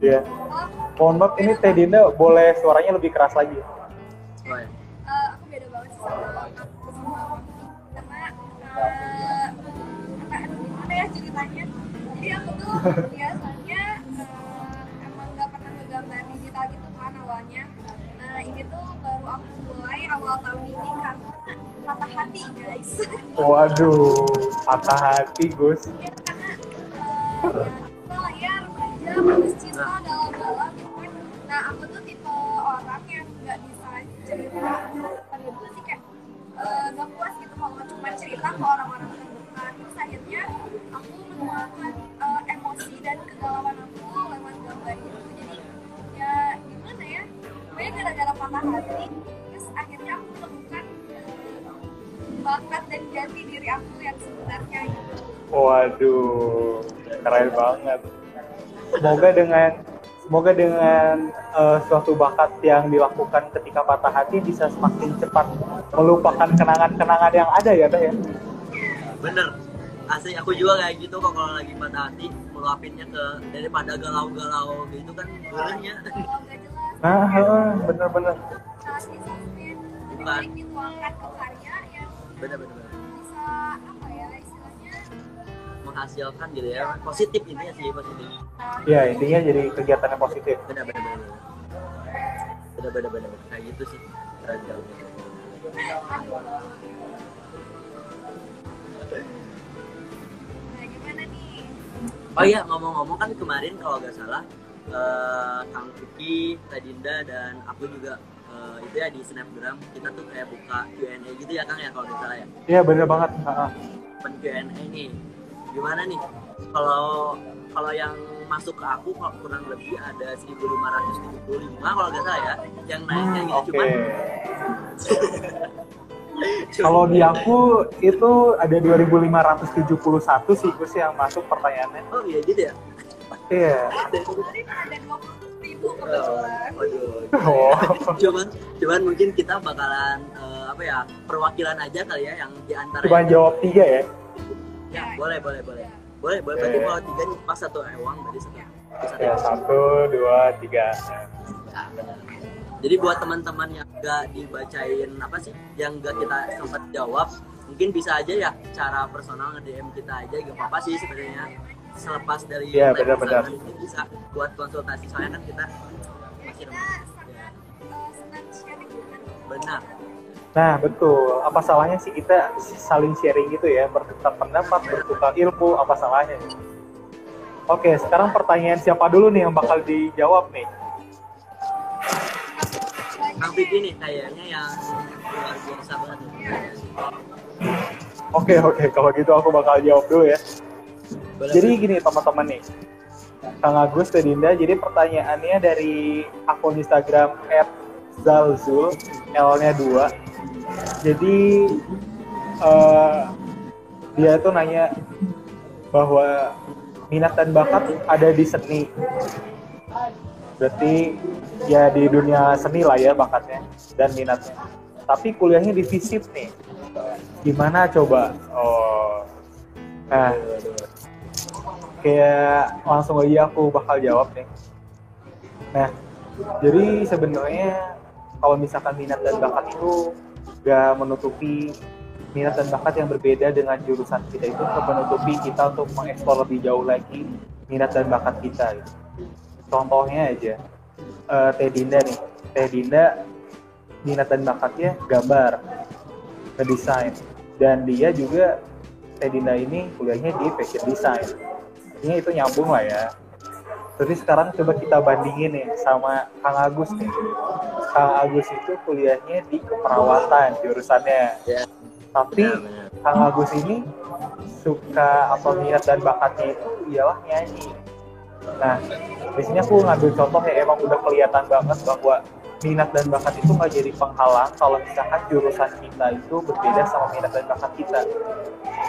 Iya. Mohon maaf ini Teh Dinda boleh suaranya lebih keras lagi. Oh ya. Uh, aku beda banget sih sama Agus sama uh, apa ya ceritanya. Jadi aku tuh biasanya digital gitu kan awalnya. Nah ini tuh baru aku mulai awal tahun ini karena patah hati guys. Waduh, patah hati Gus. Ya, karena uh, ya, remaja putus cinta dalam-dalam gitu kan. Nah aku tuh tipe orang yang nggak bisa cerita. Tapi itu sih kayak uh, gak puas gitu kalau cuma cerita ke orang-orang terdekat. Terus akhirnya aku menuangkan uh, emosi dan kegalauan aku lewat gambar itu. Jadi ya gimana ya, gue gara-gara patah hati terus akhirnya aku menemukan bakat dan jati diri aku yang sebenarnya itu. Waduh, keren banget. Semoga dengan semoga dengan uh, suatu bakat yang dilakukan ketika patah hati bisa semakin cepat melupakan kenangan-kenangan yang ada ya Teh ya. Bener. asli aku juga kayak gitu kok, kalau lagi patah hati meluapinnya ke daripada galau-galau gitu kan burungnya. Nah, benar-benar. Bukan. Dituangkan ke karya yang benar-benar bisa apa ya istilahnya menghasilkan gitu ya, positif intinya sih positif. Iya intinya jadi kegiatannya positif. Benar-benar. Benar-benar kayak gitu sih. Raja. Nah, gimana nih? Oh iya, ngomong-ngomong kan kemarin kalau nggak salah uh, Kang Fiki, Kak Dinda, dan aku juga uh, itu ya di Snapgram kita tuh kayak buka Q and A gitu ya Kang ya kalau nggak salah ya? Iya bener banget. Pen Q and A nih, gimana nih? Kalau kalau yang masuk ke aku kurang lebih ada seribu lima ratus tujuh puluh lima kalau nggak salah ya, yang naiknya gitu okay. Cuman kalau di aku itu ada dua ribu lima ratus tujuh puluh satu sih Gus yang masuk pertanyaannya. Oh iya gitu ya? Iya. Kemarin ada dua puluh ribu kebetulan. Oh. Cuman, cuman mungkin kita bakalan uh, apa ya perwakilan aja kali ya yang diantara. Cuma jawab tiga ya? Ya boleh boleh boleh boleh boleh. Berarti kalau tiga nih pas satu ewang berarti satu. Ya satu dua tiga. Jadi buat teman-teman yang gak dibacain apa sih, yang gak kita sempat jawab, mungkin bisa aja ya cara personal nge-D M kita aja, gak apa-apa sih sebenarnya. Selepas dari yeah, live ini bisa buat konsultasi, soalnya kan kita masih rumah. Benar. Nah betul, apa salahnya sih kita saling sharing gitu ya, bertukar pendapat, bertukar ilmu, apa salahnya? Oke, sekarang pertanyaan siapa dulu nih yang bakal dijawab nih? Kang Fiki nih kayaknya yang luar biasa banget. Oke oke, kalau gitu aku bakal jawab dulu ya. Boleh. Jadi gini teman-teman nih, Kang Agus dan Dinda, jadi pertanyaannya dari akun Instagram et zalzul, L-nya dua. Jadi uh, dia tuh nanya bahwa minat dan bakat ada di seni. Berarti ya di dunia seni lah ya bakatnya dan minatnya. Tapi kuliahnya di fisip nih. Gimana coba? Oh. Nah. Kayak langsung aja aku bakal jawab nih. Nah, jadi sebenarnya kalau misalkan minat dan bakat itu gak menutupi, minat dan bakat yang berbeda dengan jurusan kita itu gak menutupi kita untuk mengeksplor lebih jauh lagi minat dan bakat kita gitu. Contohnya aja, uh, Teh Dinda nih, Teh Dinda minat dan bakatnya gambar, ngedesain, dan dia juga Teh Dinda ini kuliahnya di fashion design, ini itu nyambung lah ya. Terus sekarang coba kita bandingin nih sama Kang Agus nih, Kang Agus itu kuliahnya di keperawatan jurusannya, tapi Kang Agus ini suka apa minat dan bakatnya itu ialah nyanyi. Nah, di sini aku ngambil contoh ya, emang udah kelihatan banget bahwa minat dan bakat itu nggak jadi penghalang kalau misalkan jurusan kita itu berbeda sama minat dan bakat kita.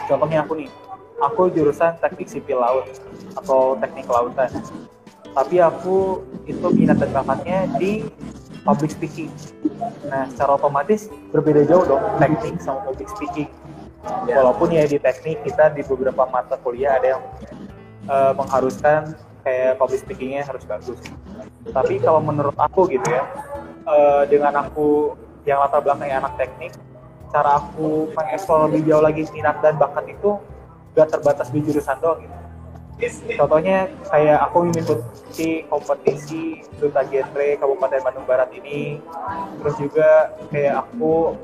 Contohnya aku nih, aku jurusan teknik sipil laut atau teknik kelautan, tapi aku itu minat dan bakatnya di public speaking. Nah, secara otomatis berbeda jauh dong teknik sama public speaking. Walaupun ya di teknik kita di beberapa mata kuliah ada yang uh, mengharuskan kayak public speaking-nya harus bagus. Tapi kalau menurut aku gitu ya, uh, dengan aku yang latar belakangnya anak teknik, cara aku mengeksplor lebih jauh lagi minat dan bakat itu gak terbatas di jurusan doang gitu. Contohnya kayak aku mengikuti kompetisi Duta Genre Kabupaten Badung Barat ini, terus juga kayak aku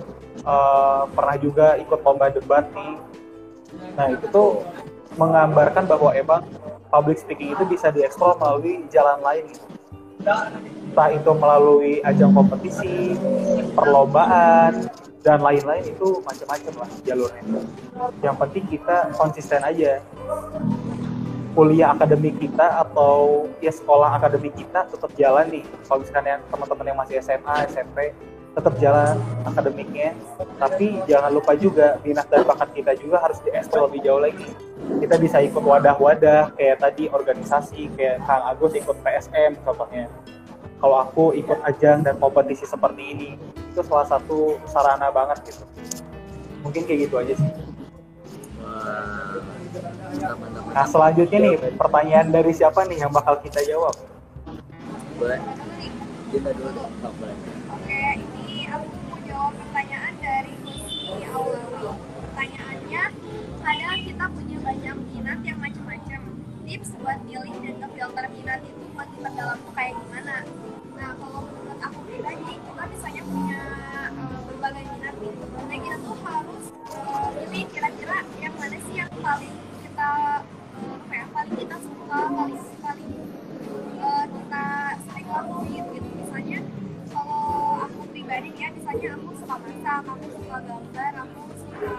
uh, pernah juga ikut lomba debat nih. Nah itu tuh menggambarkan bahwa emang public speaking itu bisa dieksplor melalui jalan lain gitu. Entah itu melalui ajang kompetisi, perlombaan, dan lain-lain, itu macam-macam lah jalurnya. Yang penting kita konsisten aja. Kuliah akademik kita atau ya sekolah akademik kita tetap jalan nih. Kalau misalkan teman-teman yang masih S M A, S M P, tetap jalan akademiknya, tapi jangan lupa juga minat dan bakat kita juga harus dieksplor lebih jauh lagi. Kita bisa ikut wadah-wadah kayak tadi organisasi, kayak Kang Agus ikut P S M contohnya. Kalau aku ikut ajang dan kompetisi seperti ini, itu salah satu sarana banget gitu. Mungkin kayak gitu aja sih. Wow. Nah selanjutnya nih pertanyaan dari siapa nih yang bakal kita jawab? Boleh. Kita dulu deh. Oke, ini aku mau jawab pertanyaan dari Gusti Aurora. Pertanyaannya, kadang kita punya banyak minat yang macam-macam. Tips buat pilih dan ngefilter minat itu buat diperdalam tuh kayak gimana? Nah kalau menurut aku pribadi, kita misalnya punya uh, berbagai minat nih. Nah kita tuh harus uh, pilih kira-kira yang mana sih yang paling kita apa ya, paling kita suka, paling paling uh, kita sering lakuin gitu. Misalnya kalau aku pribadi ya, misalnya aku suka masak, aku suka gambar, aku suka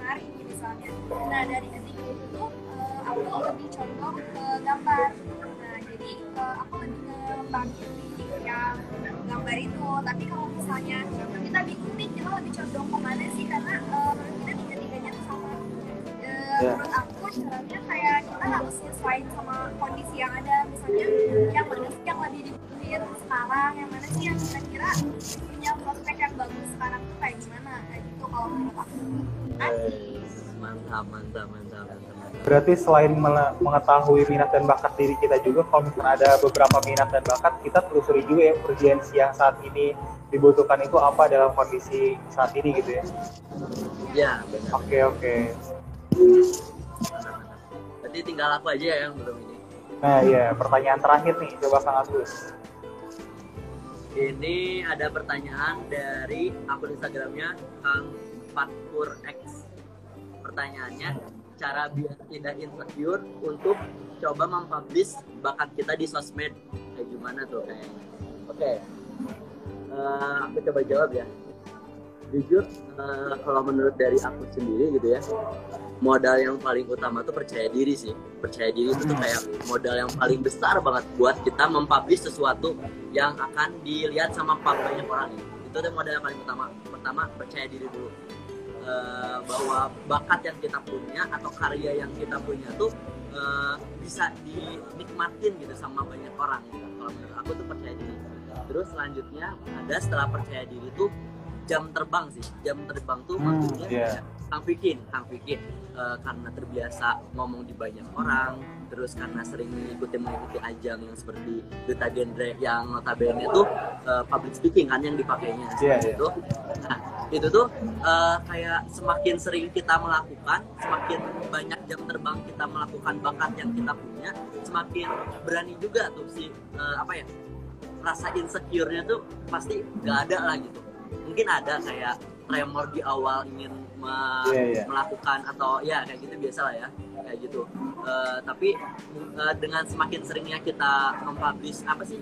nari misalnya. Nah dari ketiga itu uh, aku lebih condong ke gambar. Nah jadi uh, aku lebih ngebangin yang gambar itu. Tapi kalau misalnya kita bingung nih, kita lebih condong kemana sih, karena uh, kita tiga-tiganya tuh sama. Uh, yeah. Menurut aku caranya kayak kita harus sesuaiin sama kondisi yang ada. Misalnya yang mana sih yang lebih dibutuhin sekarang, yang mana sih yang kira-kira punya prospek yang bagus sekarang tuh kayak gimana. Nah gitu kalau menurut aku. Mantap, mantap, mantap, mantap. Berarti selain mengetahui minat dan bakat diri kita juga, kalau misalnya ada beberapa minat dan bakat, kita telusuri juga ya urgensi yang saat ini dibutuhkan itu apa dalam kondisi saat ini gitu ya. Ya, benar. Oke, oke. Nanti tinggal aku aja yang belum ini. Nah iya, pertanyaan terakhir nih, coba Kang Agus. Ini ada pertanyaan dari akun Instagramnya Kang Patkur X. Pertanyaannya, cara biar tidak insecure untuk coba mempublish bakat kita di sosmed kayak gimana tuh kayaknya. Oke, okay. uh, aku coba jawab ya. Jujur, uh, kalau menurut dari aku sendiri gitu ya, modal yang paling utama tuh percaya diri sih. Percaya diri itu tuh kayak modal yang paling besar banget buat kita mempublish sesuatu yang akan dilihat sama banyak orang. Itu tuh modal yang paling utama. Pertama, percaya diri dulu. Uh, bahwa bakat yang kita punya atau karya yang kita punya tuh uh, bisa dinikmatin gitu sama banyak orang gitu. Kalau menurut aku tuh percaya diri. Terus selanjutnya ada setelah percaya diri tuh jam terbang sih. Jam terbang tuh hmm, maksudnya yeah. Kang Fikin, Kang Fikin uh, karena terbiasa ngomong di banyak orang, terus karena sering mengikuti mengikuti ajang yang seperti Duta Genre yang notabene tuh uh, public speaking kan yang dipakainya yeah, gitu. Yeah. Nah, itu tuh uh, kayak semakin sering kita melakukan, semakin banyak jam terbang kita melakukan bakat yang kita punya, semakin berani juga tuh si uh, apa ya, rasa insecure-nya tuh pasti nggak ada lah gitu. Mungkin ada kayak tremor di awal ingin me- yeah, yeah. melakukan atau ya kayak gitu biasa lah ya kayak gitu. Uh, tapi uh, dengan semakin seringnya kita mempublish apa sih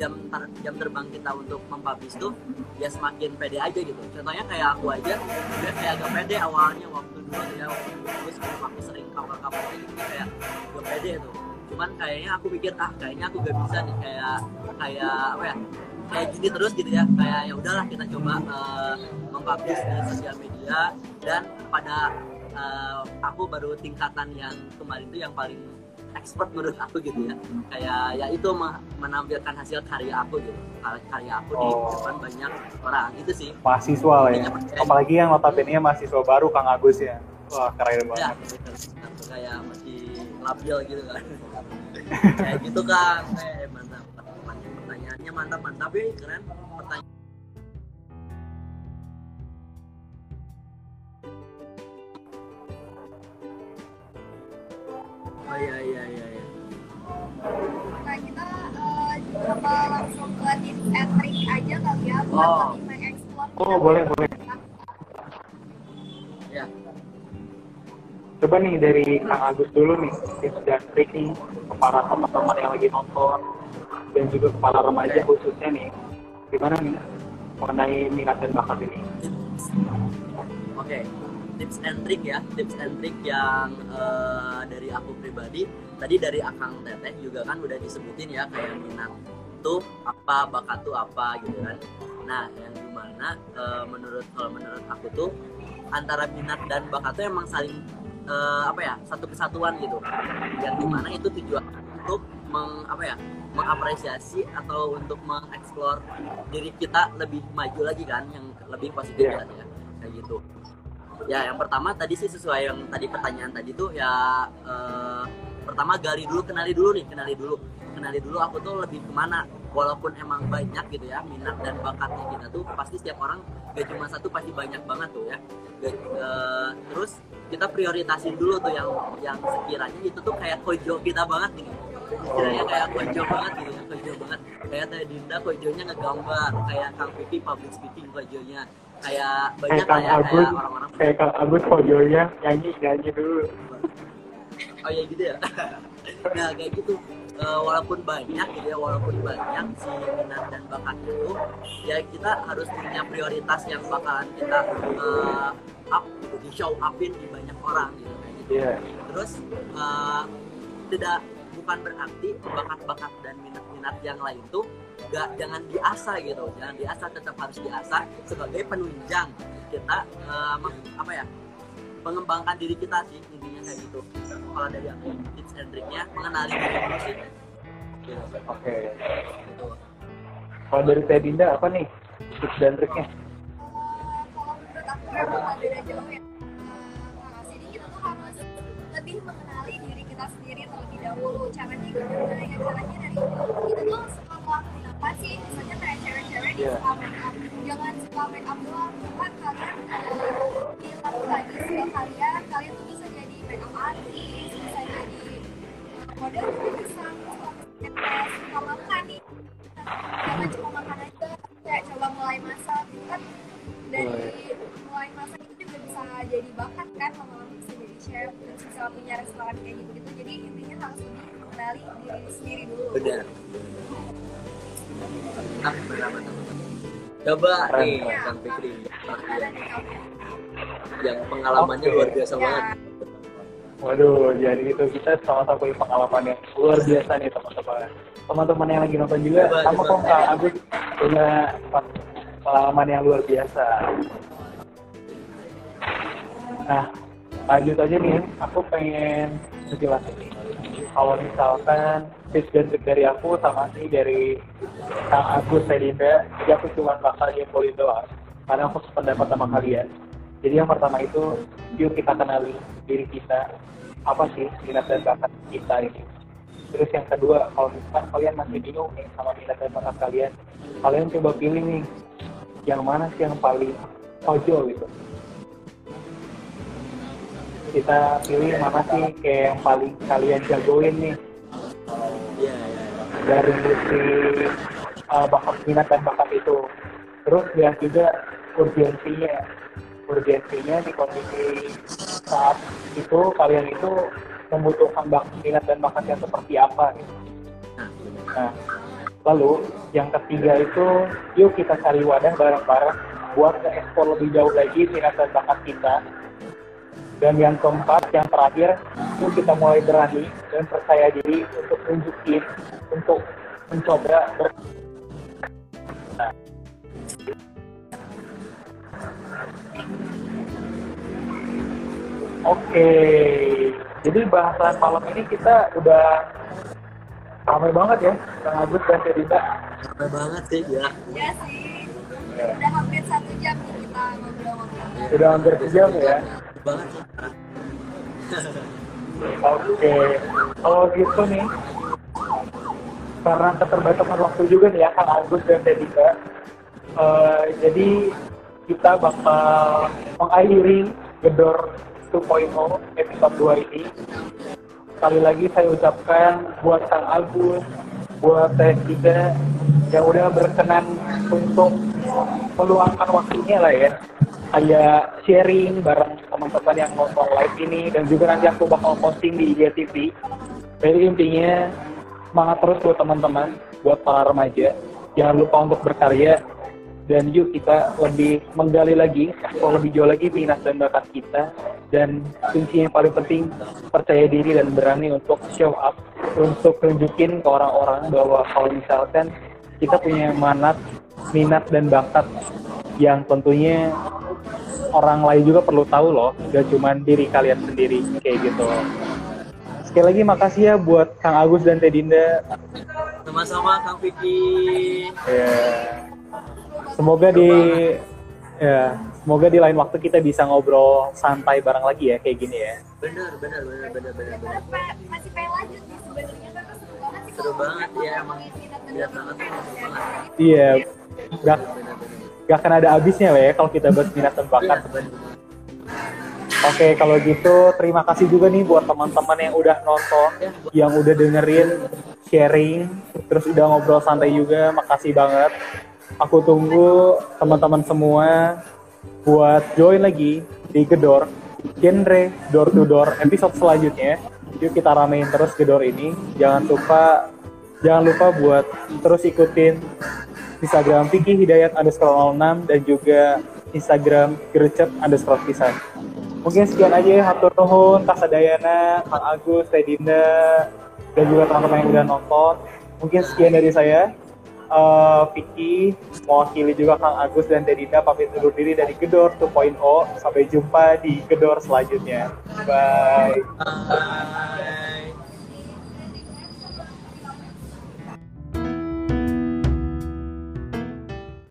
jam ter- jam terbang kita untuk mempublish tuh ya semakin pede aja gitu. Contohnya kayak aku aja udah kayak agak pede awalnya waktu dulu ya waktu dulu sebelum aku sering kapal-kapal gitu kayak gue pede tuh. Cuman kayaknya aku pikir ah kayaknya aku gak bisa nih kayak kayak apa ya kayak gini terus gitu ya, kayak ya udahlah kita coba uh, mempublish di sosial media. Dan pada uh, aku baru tingkatan yang kemarin itu yang paling expert menurut aku gitu ya, kayak ya itu menampilkan hasil karya aku gitu, karya aku di depan banyak orang gitu sih. Mahasiswa lah ya, apalagi yang notabene mahasiswa baru Kang Agus ya. Wah keren banget ya, kayak masih labil gitu kan. Kayak gitu Kang, eh mantap. Pertanyaannya mantap-mantap ya, keren. Pertanyaan Oh iya iya iya iya. Nah kita uh, coba langsung ke tips and trick aja kali ya buat oh. lebih mengeksplor. Oh boleh boleh. Ya. Coba nih dari Kang Agus dulu nih tips dan trik nih ke para teman-teman yang lagi nonton dan juga ke para remaja okay. khususnya nih gimana nih mengenai minat dan bakat ini. Oke. Okay. Tips and trick ya, tips and trick yang uh, dari aku pribadi. Tadi dari Akang Teteh juga kan udah disebutin ya, kayak minat tuh apa, bakat tuh apa gitu kan. Nah yang dimana uh, menurut kalau menurut aku tuh antara minat dan bakat tuh emang saling uh, apa ya satu kesatuan gitu. Yang dimana itu tujuan untuk meng, apa ya mengapresiasi atau untuk mengeksplor diri kita lebih maju lagi kan, yang lebih positif yeah. ya kayak gitu. Ya, yang pertama tadi sih sesuai yang tadi pertanyaan tadi tuh ya eh, pertama gali dulu, kenali dulu nih, kenali dulu. Kenali dulu aku tuh lebih kemana. Walaupun emang banyak gitu ya, minat dan bakatnya kita tuh pasti setiap orang gak cuma satu, pasti banyak banget tuh ya. Gak, eh, terus kita prioritasin dulu tuh yang yang sekiranya itu tuh kayak kojo kita banget nih. Istilahnya kayak kojo banget gitu ya, kojo banget. Kayak tadi Dinda kojonya ngegambar, kayak Kang Fiki public speaking kojonya. Kayak banyak kayak, kayak, Agus, kayak orang-orang. Kayak Kang Agus kojonya nyanyi-nyanyi dulu. Oh ya gitu ya? Nah kayak gitu, e, walaupun banyak gitu ya, walaupun banyak si minat dan bakat itu, ya kita harus punya prioritas yang bakalan kita e, up, gitu, di show upin di banyak orang gitu kayak gitu. Yeah. Terus e, tidak bukan berarti bakat-bakat dan minat-minat yang lain tuh gak, jangan diasah gitu, jangan diasah, tetap harus diasah sebagai penunjang kita e, apa ya? Mengembangkan diri kita sih, intinya kayak gitu. Kalau dari aku, tips and triknya mengenali diri dulu sih. Oke. Kalau dari Teh Dinda apa nih tips dan triknya? Menurut aku memang ada jauh ya. Jadi kita tuh harus lebih mengenali diri kita sendiri terlebih dahulu. Caranya gimana? Caranya dari kita tuh suka ngelakuin apa sih? Misalnya kayak cewek-cewek di suka make up, jangan suka make up doang. Kan kalian dilakukan skill kalian, kalian tuh bisa jadi makeup artist, bisa jadi model, bisa suka makan nih. Jangan cuma makan aja, kayak coba mulai masak gitu kan. Dari mulai masak itu juga bisa jadi bakat kan, lama-lama bisa jadi chef, terus bisa punya restoran kayak gitu-gitu. Jadi intinya harus lebih mengenali diri sendiri dulu. Benar. Apa benar-benar? Coba nih, Kang Fikri yang pengalamannya okay. Luar biasa ya. Banget. Waduh, jadi itu kita sama-sama punya pengalaman yang luar biasa nih teman-teman. Teman-teman yang lagi nonton juga coba, sama kok Kang Agus punya pengalaman yang luar biasa. Nah, lanjut aja nih, aku pengen ngejelasin nih. Kalau misalkan tips dan trik dari aku sama sih dari Kang Agus, Teh Dinda, jadi aku cuma bakal nyimpulin doang karena aku sependapat sama kalian. Jadi yang pertama itu, yuk kita kenali diri kita, apa sih minat dan bakat kita ini. Terus yang kedua, kalau misalkan kalian masih bingung nih sama minat dan bakat kalian, kalian coba pilih nih yang mana sih yang paling ojol gitu. Kita pilih mana sih kayak yang paling kalian jagoin nih dari si uh, bakat minat dan bakat itu. Terus lihat juga urgensinya, urgensinya di kondisi saat itu kalian itu membutuhkan bakat minat dan bakat yang seperti apa gitu. Nah, lalu yang ketiga itu yuk kita cari wadah bareng-bareng buat ekspor lebih jauh lagi minat dan bakat kita. Dan yang keempat, yang terakhir, itu kita mulai berani dan percaya diri untuk tunjukin, untuk mencoba ber. Nah. Oke, jadi bahasan malam ini kita udah ramai banget ya, Kang Agus dan Teh Dinda. Ramai banget sih ya. Iya sih, udah hampir satu jam nih kita ngobrol-ngobrol. Udah hampir satu jam ya. Banget. Oke, kalau gitu nih, karena keterbatasan waktu juga nih ya Kang Agus dan Teh Dinda, uh, jadi kita bakal mengakhiri Gedor dua titik nol episode dua ini. Sekali lagi saya ucapkan buat Kang Agus, buat Teh Dinda yang udah berkenan untuk meluangkan waktunya lah ya, kayak sharing bareng teman-teman yang nonton live ini, dan juga nanti aku bakal posting di I G T V. Jadi intinya semangat terus buat teman-teman, buat para remaja, jangan lupa untuk berkarya, dan yuk kita lebih menggali lagi, ekspor lebih jauh lagi minat dan bakat kita, dan kunci yang paling penting percaya diri dan berani untuk show up, untuk tunjukin ke orang-orang bahwa kalau misalkan kita punya manat, minat dan bakat yang tentunya orang lain juga perlu tahu loh, gak cuma diri kalian sendiri, kayak gitu. Sekali lagi makasih ya buat Kang Agus dan Teh Dinda. Sama-sama Kang Fiki. Yeah. Semoga di Ya, semoga di lain waktu kita bisa ngobrol santai bareng lagi ya, kayak gini ya. Bener, bener, bener, bener, bener. Karena masih pengen lanjut nih sebenarnya, karena seru banget sih. Seru banget, ya emang. Iya banget, iya. Gak, gak akan ada habisnya lah ya kalau kita bahas minat dan bakat. Oke, kalau gitu terima kasih juga nih buat teman-teman yang udah nonton, yang udah dengerin, sharing, terus udah ngobrol santai juga, makasih banget. Aku tunggu teman-teman semua buat join lagi di Gedor, genre door to door episode selanjutnya. Yuk kita ramein terus Gedor ini. Jangan lupa, jangan lupa buat terus ikutin Instagram Fiki Hidayat underscore nol enam dan juga Instagram Gercep underscore pisan. Mungkin sekian aja, hatur nuhun, Kak Sadayana, Kang Agus, Teh Dinda, dan juga teman-teman yang udah nonton. Mungkin sekian dari saya, uh, Vicky, mewakili juga Kang Agus dan Teh Dinda, pamit undur diri dari Gedor dua titik nol. Sampai jumpa di Gedor selanjutnya. Bye. Bye.